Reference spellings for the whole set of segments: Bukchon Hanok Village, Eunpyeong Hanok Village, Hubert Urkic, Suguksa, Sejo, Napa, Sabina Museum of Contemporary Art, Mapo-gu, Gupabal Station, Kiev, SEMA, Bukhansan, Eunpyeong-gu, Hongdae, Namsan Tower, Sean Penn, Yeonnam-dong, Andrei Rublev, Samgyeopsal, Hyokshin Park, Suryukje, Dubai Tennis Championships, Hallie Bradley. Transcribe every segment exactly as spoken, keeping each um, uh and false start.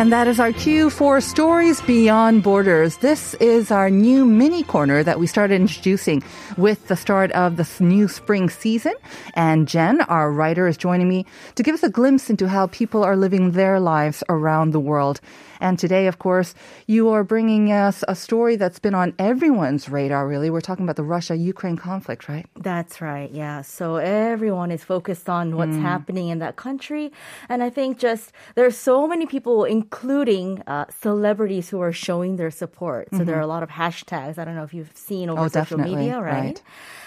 And that is our cue for Stories Beyond Borders. This is our new mini corner that we started introducing with the start of the new spring season. And Jen, our writer, is joining me to give us a glimpse into how people are living their lives around the world. And today, of course, you are bringing us a story that's been on everyone's radar, really. We're talking about the Russia-Ukraine conflict, right? That's right, yeah. So everyone is focused on what's mm. happening in that country. And I think just there's so many people, in including uh, celebrities who are showing their support. So mm-hmm. there are a lot of hashtags. I don't know if you've seen over oh, social media, right? right?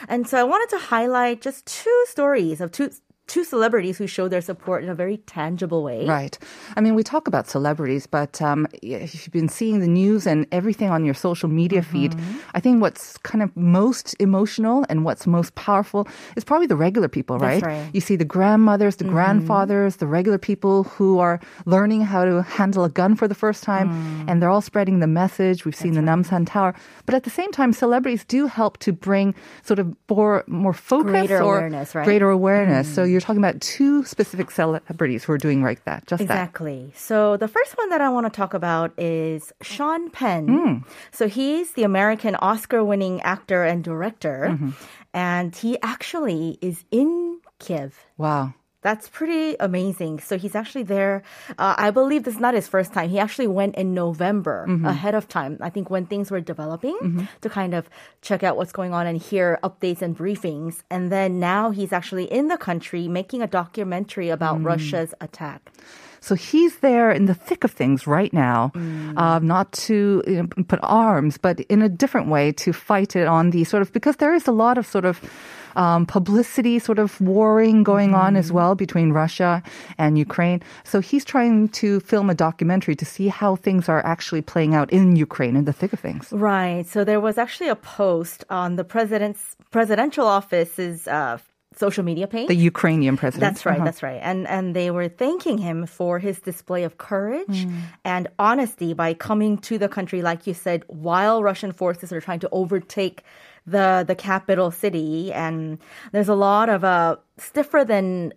And so I wanted to highlight just two stories of two... two celebrities who show their support in a very tangible way. Right. I mean, we talk about celebrities, but um, if you've been seeing the news and everything on your social media mm-hmm. feed, I think what's kind of most emotional and what's most powerful is probably the regular people, right? That's right. You see the grandmothers, the mm-hmm. grandfathers, the regular people who are learning how to handle a gun for the first time, mm. and they're all spreading the message. We've seen That's the right. Namsan Tower. But at the same time, celebrities do help to bring sort of more, more focus greater or awareness, right? greater awareness. Mm. So you're talking about two specific celebrities who are doing like that, just exactly. that. Exactly. So the first one that I want to talk about is Sean Penn. Mm. So he's the American Oscar-winning actor and director, mm-hmm. and he actually is in Kiev. Wow. That's pretty amazing. So he's actually there. Uh, I believe this is not his first time. He actually went in November mm-hmm. ahead of time, I think when things were developing, mm-hmm. to kind of check out what's going on and hear updates and briefings. And then now he's actually in the country making a documentary about mm. Russia's attack. So he's there in the thick of things right now, mm. uh, not to you know, put arms, but in a different way to fight it on the sort of, because there is a lot of sort of um, publicity sort of warring going mm. on as well between Russia and Ukraine. So he's trying to film a documentary to see how things are actually playing out in Ukraine in the thick of things. Right. So there was actually a post on the president's presidential office's uh social media page. The Ukrainian president. That's right, uh-huh. that's right. And and they were thanking him for his display of courage mm. and honesty by coming to the country, like you said, while Russian forces are trying to overtake the, the capital city. And there's a lot of uh, stiffer than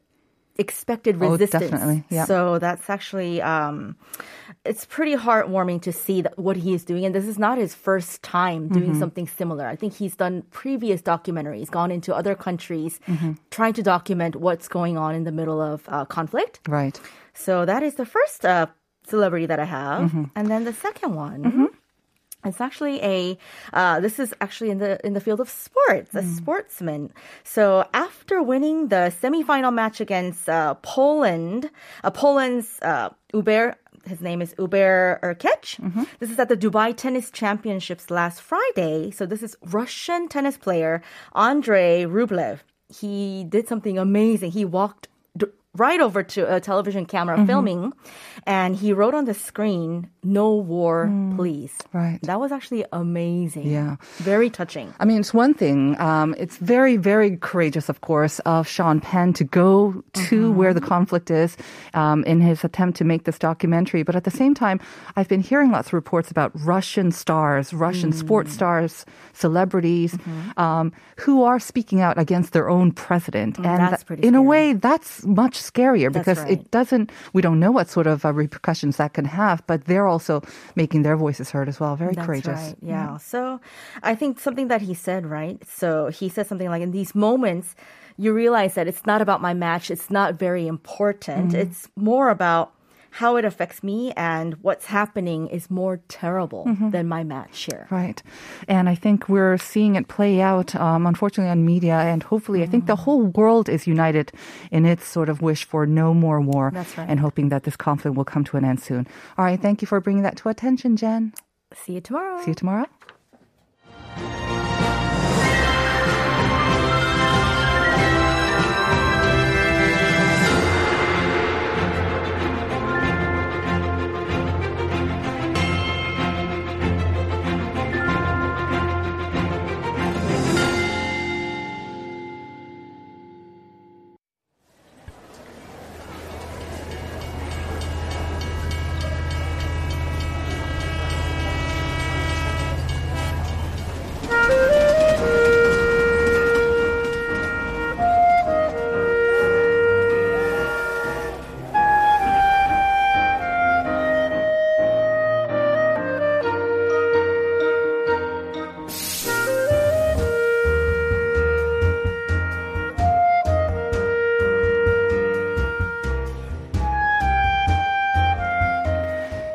expected resistance. Oh, definitely. Yeah. So that's actually, um, it's pretty heartwarming to see that what he is doing. And this is not his first time doing mm-hmm. something similar. I think he's done previous documentaries, gone into other countries, mm-hmm. trying to document what's going on in the middle of uh, conflict. Right. So that is the first uh, celebrity that I have. Mm-hmm. And then the second one. Mm-hmm. It's actually a, uh, this is actually in the in the field of sports, a mm. sportsman. So after winning the semifinal match against uh, Poland, uh, Poland's uh, Hubert, his name is Hubert Urkic. Mm-hmm. This is at the Dubai Tennis Championships last Friday. So this is Russian tennis player Andrei Rublev. He did something amazing. He walked d- right over to a television camera mm-hmm. filming, and he wrote on the screen, "No war, mm, please." Right. That was actually amazing. Yeah. Very touching. I mean, it's one thing. Um, it's very, very courageous, of course, of Sean Penn to go to mm-hmm. where the conflict is um, in his attempt to make this documentary. But at the same time, I've been hearing lots of reports about Russian stars, Russian mm. sports stars, celebrities, mm-hmm. um, who are speaking out against their own president. Mm, and that's pretty scary. In a way, that's much scarier because right. it doesn't, we don't know what sort of uh, repercussions that can have, but they're all also making their voices heard as well. Very That's courageous. Right. Yeah. yeah. So I think something that he said, right? So he said something like, in these moments, you realize that it's not about my match. It's not very important. Mm-hmm. It's more about how it affects me and what's happening is more terrible mm-hmm. than my match share. Right. And I think we're seeing it play out, um, unfortunately, on media. And hopefully, mm-hmm. I think the whole world is united in its sort of wish for no more war. That's right. And hoping that this conflict will come to an end soon. All right. Thank you for bringing that to attention, Jen. See you tomorrow. See you tomorrow.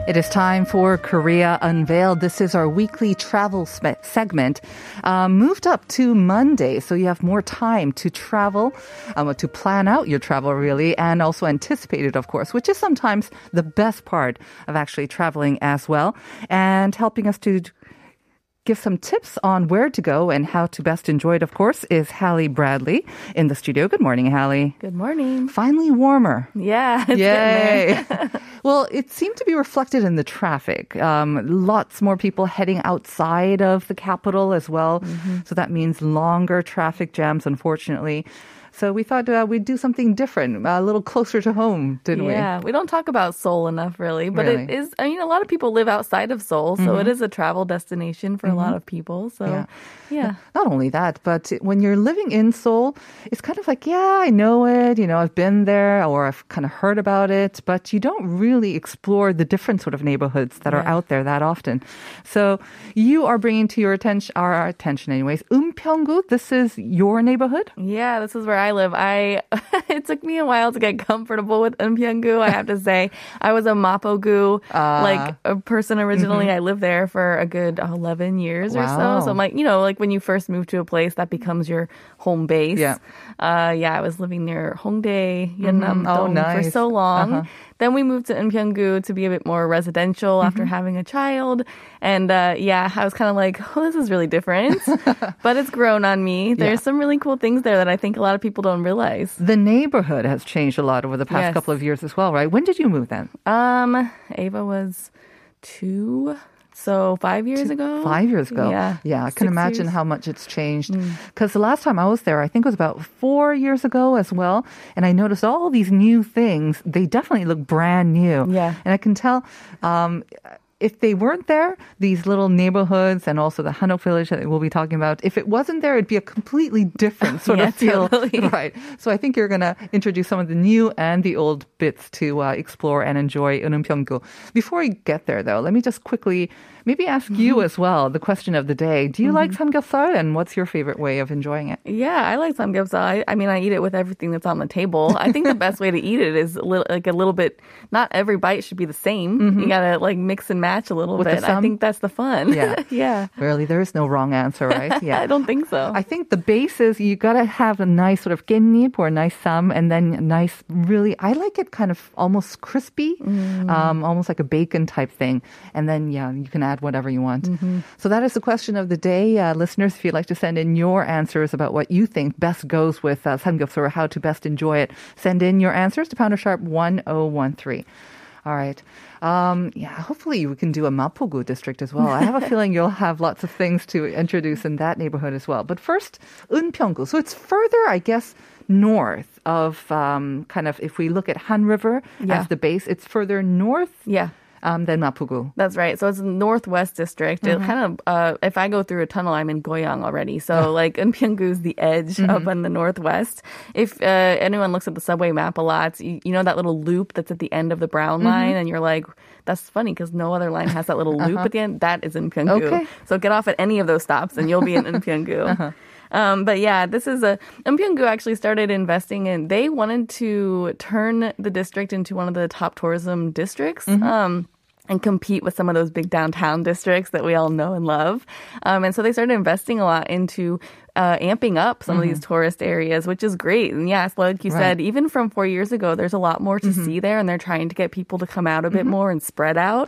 It is time for Korea Unveiled. This is our weekly travel spe- segment, um, moved up to Monday, so you have more time to travel, um, to plan out your travel, really, and also anticipate it, of course, which is sometimes the best part of actually traveling as well, and helping us to give some tips on where to go and how to best enjoy it, of course, is Hallie Bradley in the studio. Good morning, Hallie. Good morning. Finally warmer. Yeah. It's yay. Well, it seemed to be reflected in the traffic. Um, lots more people heading outside of the capital as well. Mm-hmm. So that means longer traffic jams, unfortunately. So we thought uh, we'd do something different, a little closer to home, didn't we? Yeah, we don't talk about Seoul enough, really. But really? It is, I mean, a lot of people live outside of Seoul, so mm-hmm. it is a travel destination for mm-hmm. a lot of people. So, yeah. yeah. Not only that, but when you're living in Seoul, it's kind of like, yeah, I know it, you know, I've been there, or I've kind of heard about it, but you don't really explore the different sort of neighborhoods that yeah. are out there that often. So you are bringing to your attention, our attention anyways, Eunpyeong-gu, this is your neighborhood? Yeah, this is where I live. I it took me a while to get comfortable with Eunpyeong-gu, I have to say. I was a Mapo-gu uh, like a person originally. Mm-hmm. I lived there for a good eleven years wow. or so. So I'm like, you know, like when you first move to a place, that becomes your home base. Yeah, uh, yeah. I was living near Hongdae, Yeonnam-dong mm-hmm. oh, nice. for so long. Uh-huh. Then we moved to Eunpyeong-gu to be a bit more residential mm-hmm. after having a child. And uh, yeah, I was kind of like, oh, this is really different. But it's grown on me. There's yeah. some really cool things there that I think a lot of people don't realize. The neighborhood has changed a lot over the past yes. couple of years as well, right? When did you move then? Um, Ava was two... So five years Two, ago? Five years ago. Yeah. Yeah, I can imagine years. how much it's changed. Because mm. the last time I was there, I think it was about four years ago as well. And I noticed all these new things. They definitely look brand new. Yeah. And I can tell... Um, if they weren't there, these little neighborhoods and also the Hanok Village that we'll be talking about, if it wasn't there, it'd be a completely different sort yeah, of feel. Totally. Right. So I think you're going to introduce some of the new and the old bits to uh, explore and enjoy in Eunpyeong-gu. Before we get there, though, let me just quickly maybe ask mm-hmm. you as well the question of the day. Do you mm-hmm. like samgyeopsal, and what's your favorite way of enjoying it? Yeah, I like samgyeopsal. I, I mean, I eat it with everything that's on the table. I think the best way to eat it is a little, like a little bit, not every bite should be the same. Mm-hmm. You got to like mix and match. a little With bit. I think that's the fun. Yeah. yeah. Really, there is no wrong answer, right? Yeah. I don't think so. I think the base is you got to have a nice sort of gennip or a nice sam, and then a nice, really, I like it kind of almost crispy, mm. um, almost like a bacon type thing. And then, yeah, you can add whatever you want. Mm-hmm. So that is the question of the day. Uh, listeners, if you'd like to send in your answers about what you think best goes with uh, samgyeopsal or how to best enjoy it, send in your answers to Pounder Sharp one oh one three. All right. Um, yeah, hopefully we can do a Mapo-gu district as well. I have a feeling you'll have lots of things to introduce in that neighborhood as well. But first, Eunpyeong-gu. So it's further, I guess, north of um, kind of if we look at Han River yeah. as the base, it's further north. Yeah. Um, than Mapo-gu. That's right. So it's the Northwest District. Mm-hmm. It kind of, uh, if I go through a tunnel, I'm in Goyang already. So like Eunpyeong-gu is the edge mm-hmm. up in the Northwest. If uh, anyone looks at the subway map a lot, you, you know that little loop that's at the end of the brown mm-hmm. line, and you're like, that's funny because no other line has that little loop uh-huh. at the end. That is Eunpyeong-gu. Okay. So get off at any of those stops and you'll be in Eunpyeong-gu. uh-huh. Um, but yeah, this is a, Eunpyeong-gu actually started investing in, they wanted to turn the district into one of the top tourism districts. Mm-hmm. Um, and compete with some of those big downtown districts that we all know and love. Um, and so they started investing a lot into uh, amping up some mm-hmm. of these tourist areas, which is great. And yes, like you right. said, even from four years ago, there's a lot more to mm-hmm. see there, and they're trying to get people to come out a bit mm-hmm. more and spread out.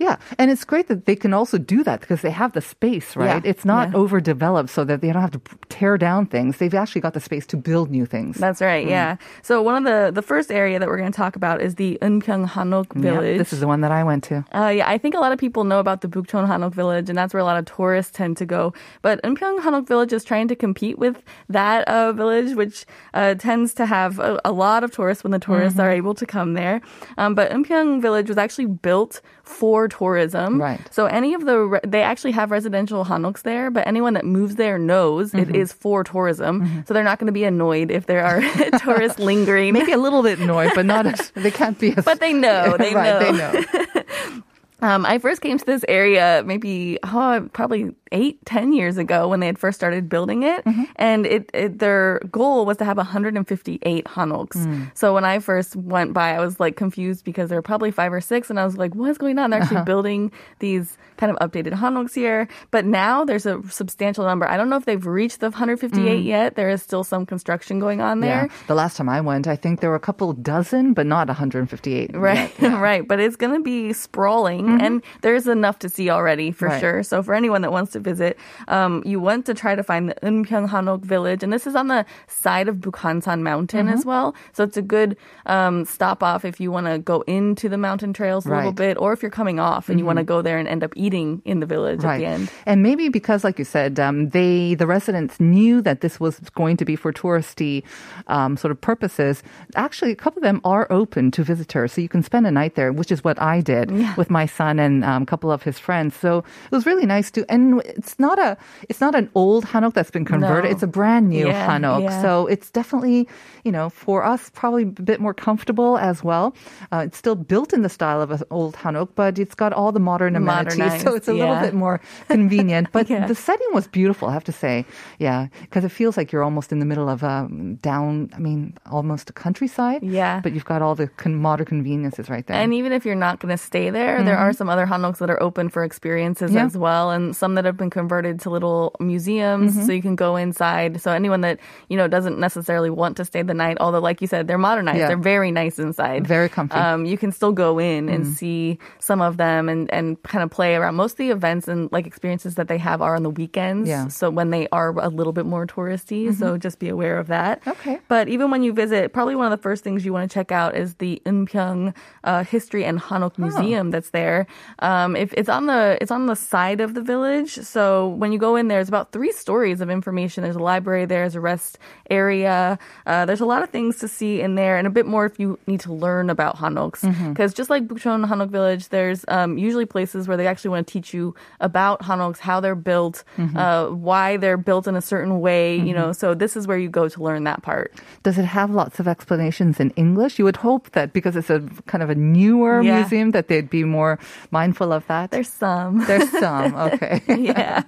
Yeah, and it's great that they can also do that because they have the space, right? Yeah. It's not yeah. overdeveloped so that they don't have to tear down things. They've actually got the space to build new things. That's right, mm. yeah. So one of the, the first area that we're going to talk about is the Eunpyeong Hanok Village. Yep, this is the one that I went to. Uh, yeah, I think a lot of people know about the Bukchon Hanok Village, and that's where a lot of tourists tend to go. But Eunpyeong Hanok Village is trying to compete with that uh, village, which uh, tends to have a, a lot of tourists when the tourists mm-hmm. are able to come there. Um, but Eunpyeong Village was actually built for tourism. Right. So any of the, re- they actually have residential hanoks there, but anyone that moves there knows mm-hmm. it is for tourism. Mm-hmm. So they're not going to be annoyed if there are tourists lingering. Maybe a little bit annoyed, but not, a, they can't be. A, but they know, they right, know. They know. Um, I first came to this area maybe oh, probably eight, ten years ago when they had first started building it. Mm-hmm. And it, it, their goal was to have one hundred fifty-eight hanoks. Mm. So when I first went by, I was like confused because there were probably five or six. And I was like, what's going on? They're actually uh-huh. building these kind of updated hanoks here. But now there's a substantial number. I don't know if they've reached the one hundred fifty-eight mm. yet. There is still some construction going on there. Yeah. The last time I went, I think there were a couple dozen, but not one hundred fifty-eight. Right, yeah. right. But it's going to be sprawling. Mm-hmm. And there's enough to see already, for right. sure. So for anyone that wants to visit, um, you want to try to find the Eunpyeong Hanok Village. And this is on the side of Bukhansan Mountain mm-hmm. as well. So it's a good um, stop off if you want to go into the mountain trails a right. little bit, or if you're coming off and mm-hmm. you want to go there and end up eating in the village right. at the end. And maybe because, like you said, um, they the residents knew that this was going to be for touristy um, sort of purposes. Actually, a couple of them are open to visitors. So you can spend a night there, which is what I did yeah. with my son and um, a couple of his friends. So it was really nice to, and it's not a, it's not an old hanok that's been converted. No. It's a brand new yeah, hanok. Yeah. So it's definitely, you know, for us, probably a bit more comfortable as well. Uh, it's still built in the style of an old hanok, but it's got all the modern amenities. Modernized, so it's a yeah. little bit more convenient. But yeah. the setting was beautiful, I have to say. Yeah. Because it feels like you're almost in the middle of a um, down, I mean, almost a countryside. Yeah. But you've got all the con- modern conveniences right there. And even if you're not going to stay there, mm-hmm. there are some other hanoks that are open for experiences yeah. as well, and some that have been converted to little museums mm-hmm. so you can go inside. So anyone that, you know, doesn't necessarily want to stay the night, although like you said, they're modernized, yeah. they're very nice inside. Very comfy. Um, you can still go in mm. and see some of them and, and kind of play around. Most of the events and like experiences that they have are on the weekends, yeah. so when they are a little bit more touristy, mm-hmm. so just be aware of that. Okay. But even when you visit, probably one of the first things you want to check out is the Eunpyeong uh, History and Hanok Museum oh. that's there. Um, if it's on the it's on the side of the village, so when you go in there, there's about three stories of information. There's a library there, there's a rest area. Uh, there's a lot of things to see in there, and a bit more if you need to learn about hanoks. Because mm-hmm. just like Bukchon Hanok Village, there's um, usually places where they actually want to teach you about hanoks, how they're built, mm-hmm. uh, why they're built in a certain way. Mm-hmm. You know, so this is where you go to learn that part. Does it have lots of explanations in English? You would hope that because it's a kind of a newer yeah. museum that they'd be more mindful of that? There's some. There's some, okay. yeah.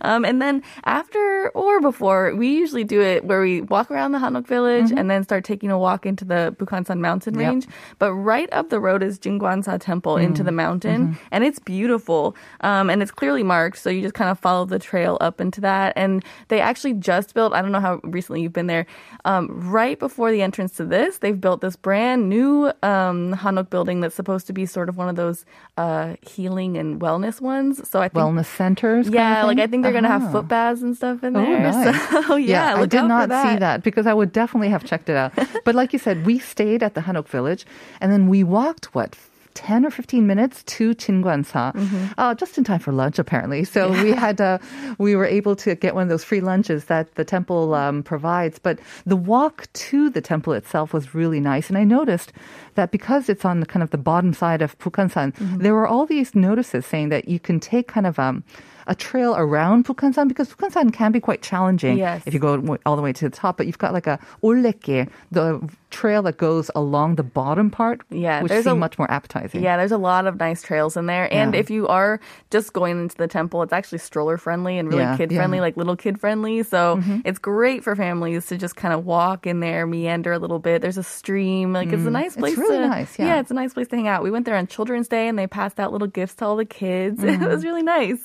Um, and then after or before, we usually do it where we walk around the Hanok Village mm-hmm. and then start taking a walk into the Bukhansan Mountain yep. range. But right up the road is Jingwansa Temple mm-hmm. into the mountain. Mm-hmm. And it's beautiful. Um, and it's clearly marked, so you just kind of follow the trail up into that. And they actually just built, I don't know how recently you've been there, um, right before the entrance to this, they've built this brand new um, Hanok building that's supposed to be sort of one of those Uh, healing and wellness ones. So I think wellness centers. Yeah, kind of like I think they're uh-huh. gonna have foot baths and stuff in there. Oh, nice. So yeah, yeah, look I did out not for that. see that because I would definitely have checked it out. But like you said, we stayed at the Hanok Village, and then we walked what. ten or fifteen minutes to Jingwansa, mm-hmm. uh, just in time for lunch, apparently. So yeah. we had, uh, we were able to get one of those free lunches that the temple um, provides. But the walk to the temple itself was really nice. And I noticed that because it's on the kind of the bottom side of Bukhansan, mm-hmm. there were all these notices saying that you can take kind of um, a trail around Bukhansan, because Bukhansan can be quite challenging yes. if you go all the way to the top. But you've got like a 올레길, the trail that goes along the bottom part, yeah, which seems much more appetizing. Yeah, there's a lot of nice trails in there. And yeah. if you are just going into the temple, it's actually stroller-friendly and really yeah. kid-friendly, yeah. like little kid-friendly. So mm-hmm. it's great for families to just kind of walk in there, meander a little bit. There's a stream. Like, mm. it's a nice place. It's really to, nice, yeah. yeah, it's a nice place to hang out. We went there on Children's Day, and they passed out little gifts to all the kids. Mm. It was really nice.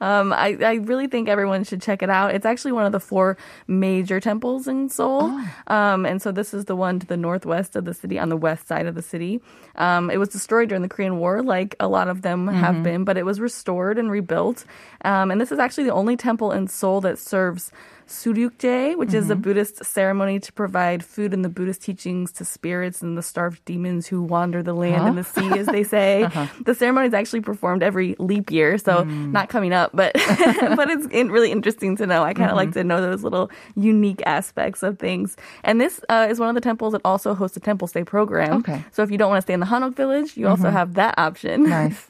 Um, I, I really think everyone should check it out. It's actually one of the four major temples in Seoul. Oh. Um, and so this is the one to the northwest of the city, on the west side of the city. Um, it was destroyed during the Korean War, like a lot of them mm-hmm. have been, but it was restored and rebuilt. Um, and this is actually the only temple in Seoul that serves Suryukje, which mm-hmm. is a Buddhist ceremony to provide food and the Buddhist teachings to spirits and the starved demons who wander the land huh? and the sea, as they say. uh-huh. The ceremony is actually performed every leap year, so mm. not coming up, but but it's in, really interesting to know. I kind of mm-hmm. like to know those little unique aspects of things. And this uh, is one of the temples that also hosts a temple stay program. Okay. So if you don't want to stay in the Hanok Village, you mm-hmm. also have that option. Nice.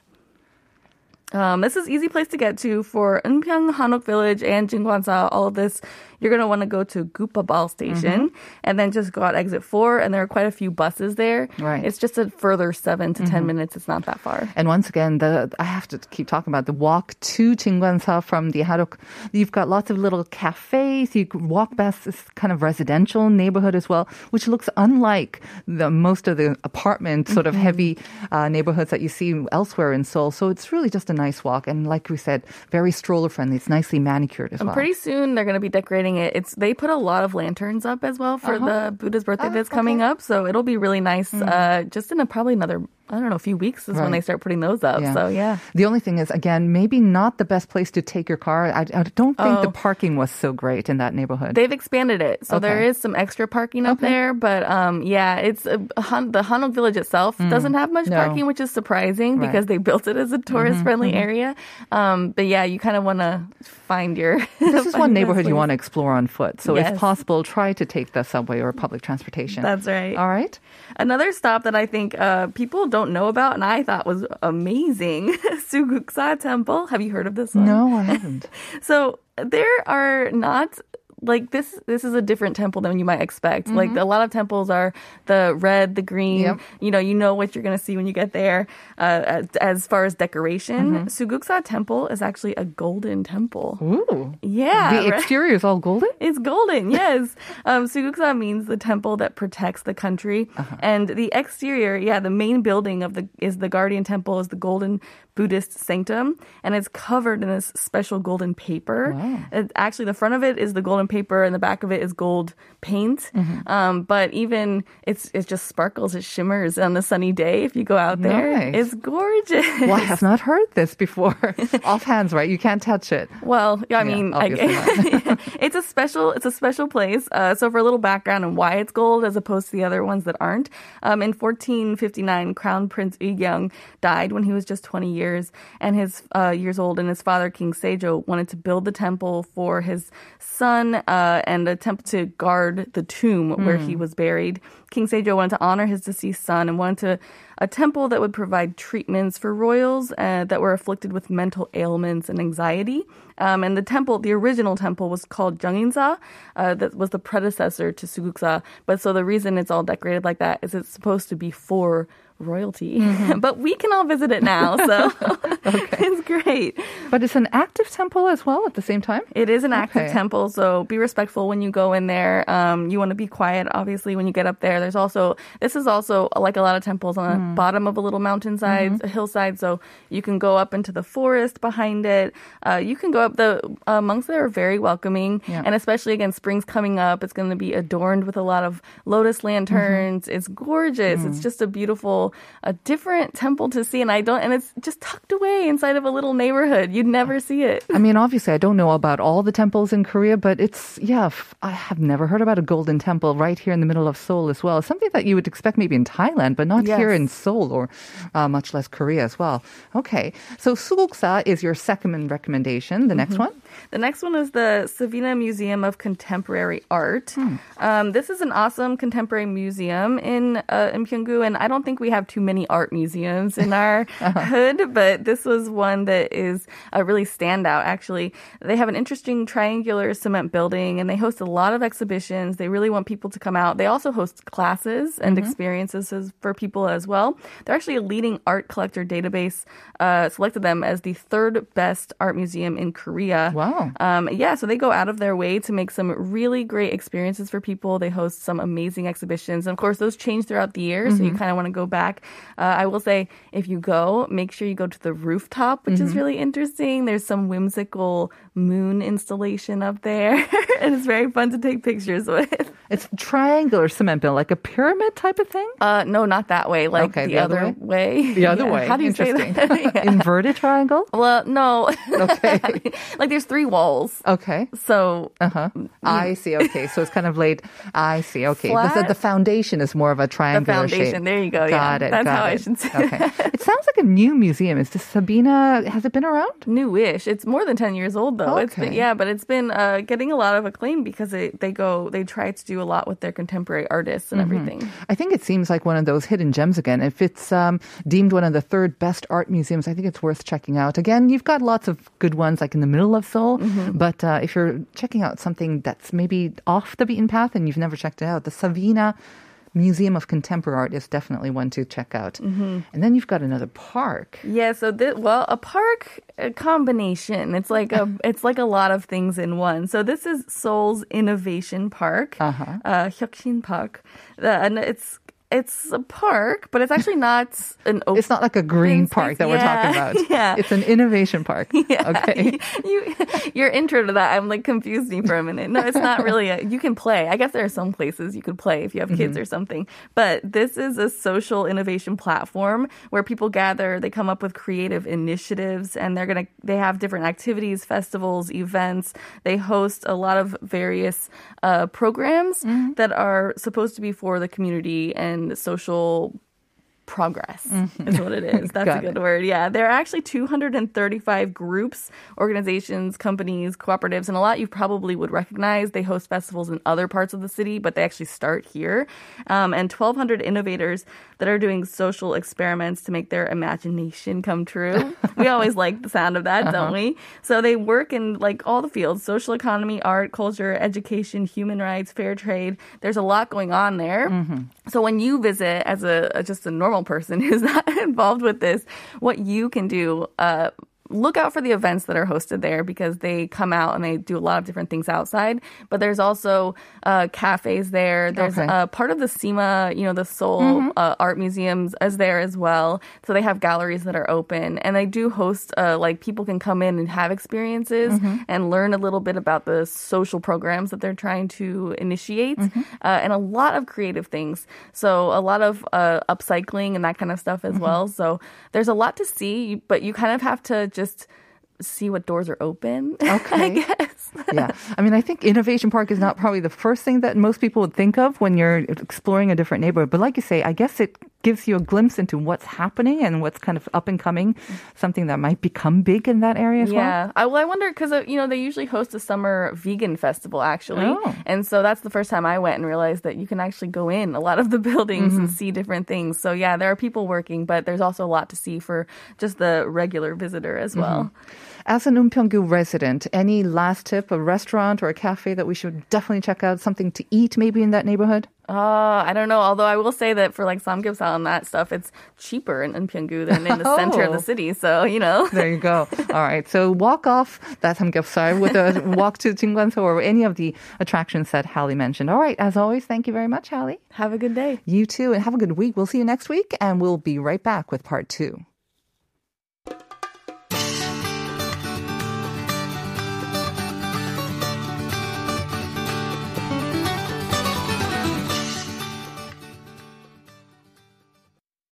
Um, this is an easy place to get to for Eunpyeong Hanok Village and Jingwansa. All of this, you're going to want to go to Gupabal Station mm-hmm. and then just go out exit four, and there are quite a few buses there. Right. It's just a further seven to mm-hmm. ten minutes. It's not that far. And once again, the, I have to keep talking about the walk to Jingwansa from the Hanok. You've got lots of little cafes. You walk past this kind of residential neighborhood as well, which looks unlike the most of the apartment sort mm-hmm. of heavy uh, neighborhoods that you see elsewhere in Seoul. So it's really just a nice walk, and like we said, very stroller friendly. It's nicely manicured as and well. Pretty soon they're going to be decorating it. It's they put a lot of lanterns up as well for uh-huh. the Buddha's birthday uh, that's okay. coming up, so it'll be really nice. Mm. Uh, just in a, probably another, I don't know, a few weeks is right. when they start putting those up. Yeah. So yeah. The only thing is, again, maybe not the best place to take your car. I, I don't think oh. the parking was so great in that neighborhood. They've expanded it, so okay. there is some extra parking up okay. there. But um, yeah, it's uh, Han, the Hanok Village itself mm. doesn't have much no. parking, which is surprising right. because they built it as a tourist-friendly mm-hmm. area. Um, but yeah, you kind of want to find your. This is one neighborhood you want to explore on foot. So yes. if possible, try to take the subway or public transportation. That's right. All right. Another stop that I think uh, people don't don't know about and I thought was amazing, Suguksa Temple. Have you heard of this one? No, I haven't. So there are not... Like, this this is a different temple than you might expect. Mm-hmm. Like, a lot of temples are the red, the green. Yep. You know, you know what you're going to see when you get there. Uh, as, as far as decoration, mm-hmm. Suguksa Temple is actually a golden temple. Ooh. Yeah. The right? exterior is all golden? It's golden, yes. um, Suguksa means the temple that protects the country. Uh-huh. And the exterior, yeah, the main building of the is the guardian temple, is the golden Buddhist sanctum. And it's covered in this special golden paper. Wow. It, actually, the front of it is the golden paper and the back of it is gold paint. Mm-hmm. Um, but even it's it just sparkles, it shimmers on a sunny day if you go out there. Nice. It's gorgeous. Well, I have not heard this before. Offhands, right? You can't touch it. Well, I yeah, mean, I, it's a special it's a special place. Uh, so for a little background on why it's gold as opposed to the other ones that aren't. Um, in fourteen fifty-nine, Crown Prince Eunpyeong died when he was just twenty years and his uh, years old, and his father, King Sejo, wanted to build the temple for his son Uh, and attempt to guard the tomb mm. where he was buried. King Sejo wanted to honor his deceased son and wanted to a temple that would provide treatments for royals uh, that were afflicted with mental ailments and anxiety. Um, and the temple, the original temple, was called Jingwansa. Uh, that was the predecessor to Suguksa. But so the reason it's all decorated like that is it's supposed to be for royalty. Mm-hmm. But we can all visit it now, so okay. it's great. But it's an active temple as well at the same time? It is an active okay. temple, so be respectful when you go in there. Um, you want to be quiet, obviously, when you get up there. There's also, this is also like a lot of temples on a mm. bottom of a little mountainside, mm-hmm. a hillside, so you can go up into the forest behind it. Uh, you can go up, the uh, monks there are very welcoming, yeah. and especially, again, spring's coming up. It's going to be adorned with a lot of lotus lanterns. Mm-hmm. It's gorgeous. Mm-hmm. It's just a beautiful a different temple to see, and I don't, and it's just tucked away inside of a little neighborhood. You'd never see it. I mean, obviously, I don't know about all the temples in Korea, but it's, yeah, I have never heard about a golden temple right here in the middle of Seoul as well. Something that you would expect maybe in Thailand, but not yes. here in Seoul, or uh, much less Korea as well. Okay, so Suguksa is your second recommendation. The mm-hmm. next one? The next one is the Sabina Museum of Contemporary Art. Hmm. Um, this is an awesome contemporary museum in uh, in Gyeonggu, and I don't think we have have too many art museums in our uh-huh. hood, but this was one that is a really standout, actually. They have an interesting triangular cement building, and they host a lot of exhibitions. They really want people to come out. They also host classes and mm-hmm. experiences for people as well. They're actually a leading art collector database, uh, selected them as the third best art museum in Korea. Wow. Um, yeah, so they go out of their way to make some really great experiences for people. They host some amazing exhibitions. And of course, those change throughout the year, mm-hmm. so you kind of want to go back. Uh, I will say, if you go, make sure you go to the rooftop, which mm-hmm. is really interesting. There's some whimsical moon installation up there, and it's very fun to take pictures with. It's a triangular cement build, like a pyramid type of thing? Uh, no, not that way. Like okay, the, the other way? way. The other yeah. way. How do you say that? yeah. Inverted triangle? Well, no. Okay. Like there's three walls. Okay. So. Uh-huh. I see. Okay. So it's kind of laid. I see. Okay. The, the foundation is more of a triangular shape. The foundation. Shape. There you go. Got yeah. it. That's got how it. I should say okay. It sounds like a new museum. Is this Sabina? Has it been around? Newish. It's more than ten years old though. Okay. It's been, yeah, but it's been uh, getting a lot of acclaim because it, they go, they try to do a lot with their contemporary artists and mm-hmm. everything. I think it seems like one of those hidden gems again. If it's um, deemed one of the third best art museums, I think it's worth checking out. Again, you've got lots of good ones like in the middle of Seoul, mm-hmm. but uh, if you're checking out something that's maybe off the beaten path and you've never checked it out, the Sabina Museum of Contemporary Art is definitely one to check out. Mm-hmm. And then you've got another park. Yeah, so this, well, a park a combination. It's like a it's like a lot of things in one. So this is Seoul's Innovation Park, uh-huh. uh, Hyokshin Park, uh, and it's. It's a park, but it's actually not an open. It's not like a green park that yeah, we're talking about. Yeah. It's an innovation park. Yeah. Okay. You, your intro to that, I'm like confused me for a minute. No, it's not really a, you can play. I guess there are some places you could play if you have kids mm-hmm. or something. But this is a social innovation platform where people gather, they come up with creative initiatives, and they're going to, they have different activities, festivals, events. They host a lot of various uh, programs mm-hmm. that are supposed to be for the community and And social progress mm-hmm. is what it is. That's a good it. word. Yeah. There are actually two hundred thirty-five groups, organizations, companies, cooperatives, and a lot you probably would recognize. They host festivals in other parts of the city, but they actually start here. Um, and twelve hundred innovators that are doing social experiments to make their imagination come true. We always like the sound of that, uh-huh. don't we? So they work in like all the fields, social economy, art, culture, education, human rights, fair trade. There's a lot going on there. Mm-hmm. So when you visit as a, a just a normal person who's not involved with this, what you can do, uh, look out for the events that are hosted there because they come out and they do a lot of different things outside. But there's also uh, cafes there. There's okay. uh, part of the SEMA, you know, the Seoul mm-hmm. uh, Art Museums is there as well. So they have galleries that are open. And they do host, uh, like, people can come in and have experiences mm-hmm. and learn a little bit about the social programs that they're trying to initiate mm-hmm. uh, and a lot of creative things. So a lot of uh, upcycling and that kind of stuff as mm-hmm. well. So there's a lot to see, but you kind of have to just see what doors are open, okay. I guess. Yeah. I mean, I think Innovation Park is not probably the first thing that most people would think of when you're exploring a different neighborhood. But like you say, I guess it gives you a glimpse into what's happening and what's kind of up and coming, something that might become big in that area as yeah. well. Yeah. I, well, I wonder because, you know, they usually host a summer vegan festival, actually. Oh. And so that's the first time I went and realized that you can actually go in a lot of the buildings mm-hmm. and see different things. So, yeah, there are people working, but there's also a lot to see for just the regular visitor as well. Mm-hmm. As an Eunpyeong-gu resident, any last tip, a restaurant or a cafe that we should definitely check out, something to eat maybe in that neighborhood? Uh, I don't know. Although I will say that for like samgyeopsal and that stuff, it's cheaper in Eunpyeong-gu than in the oh. center of the city. So, you know. There you go. All right. So walk off that samgyeopsal with a walk to Jingwansa or any of the attractions that Hallie mentioned. All right. As always, thank you very much, Hallie. Have a good day. You too. And have a good week. We'll see you next week. And we'll be right back with part two.